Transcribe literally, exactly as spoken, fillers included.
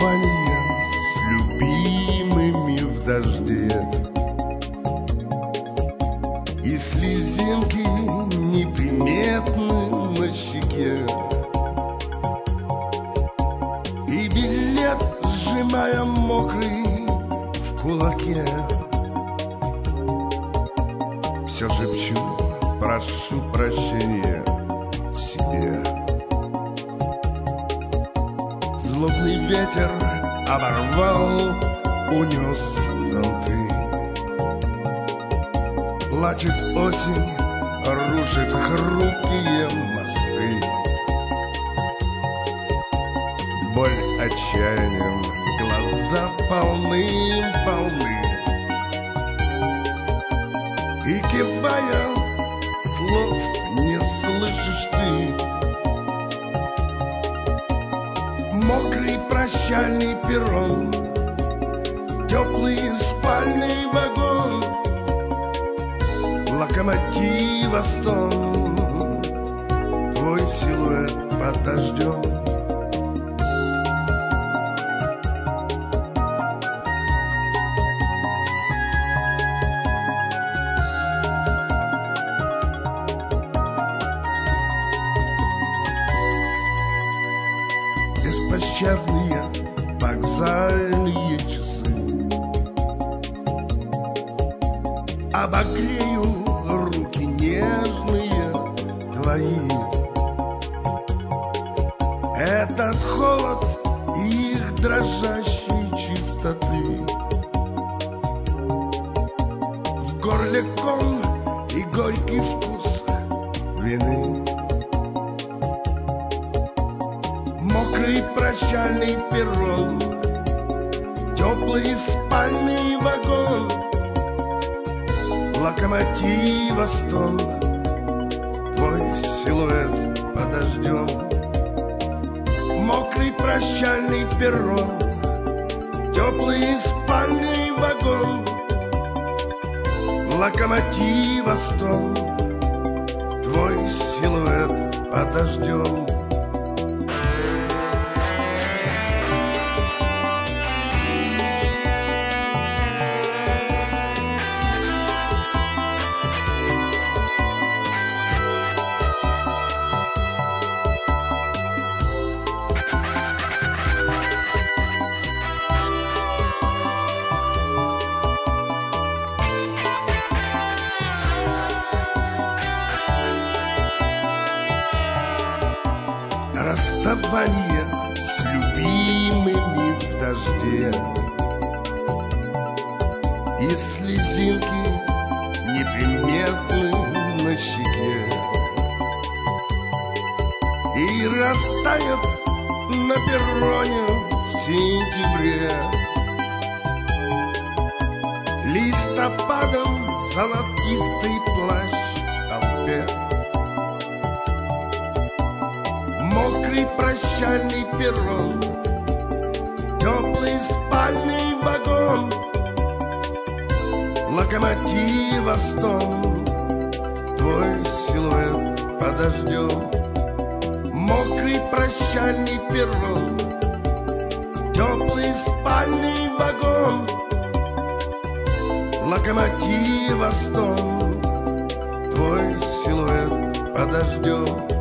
вальяж с любимыми в дожде, и слезинки неприметны на щеке, и билет, сжимая мокрый в кулаке, все шепчу, прошу прощения себе. Злобный ветер оборвал, унес зонты. Плачет осень, рушит хрупкие мосты. Боль отчаянием, глаза полны, полны. И кивая, слов не слышишь ты. Мокрый прощальный перрон, теплый спальный вагон, локомотива стон, твой силуэт под дождем. Беспощадные вокзальные часы обогрею руки нежные твои. Этот холод их дрожащей чистоты, в горле ком и горький вкус вины. Мокрый прощальный перрон, теплый спальный вагон, локомотива стон, твой силуэт под дождем. Мокрый прощальный перрон, теплый спальный вагон, локомотива стон, твой силуэт под дождем. Расставание с любимыми в дожде, и слезинки неприметны на щеке, и растает на перроне в сентябре листопадом золотистый плащ в толпе. Мокрый прощальный перрон, теплый спальный вагон, локомотива стон, твой силуэт под дождем. Мокрый прощальный перрон, теплый спальный вагон, локомотива стон, твой силуэт под дождем.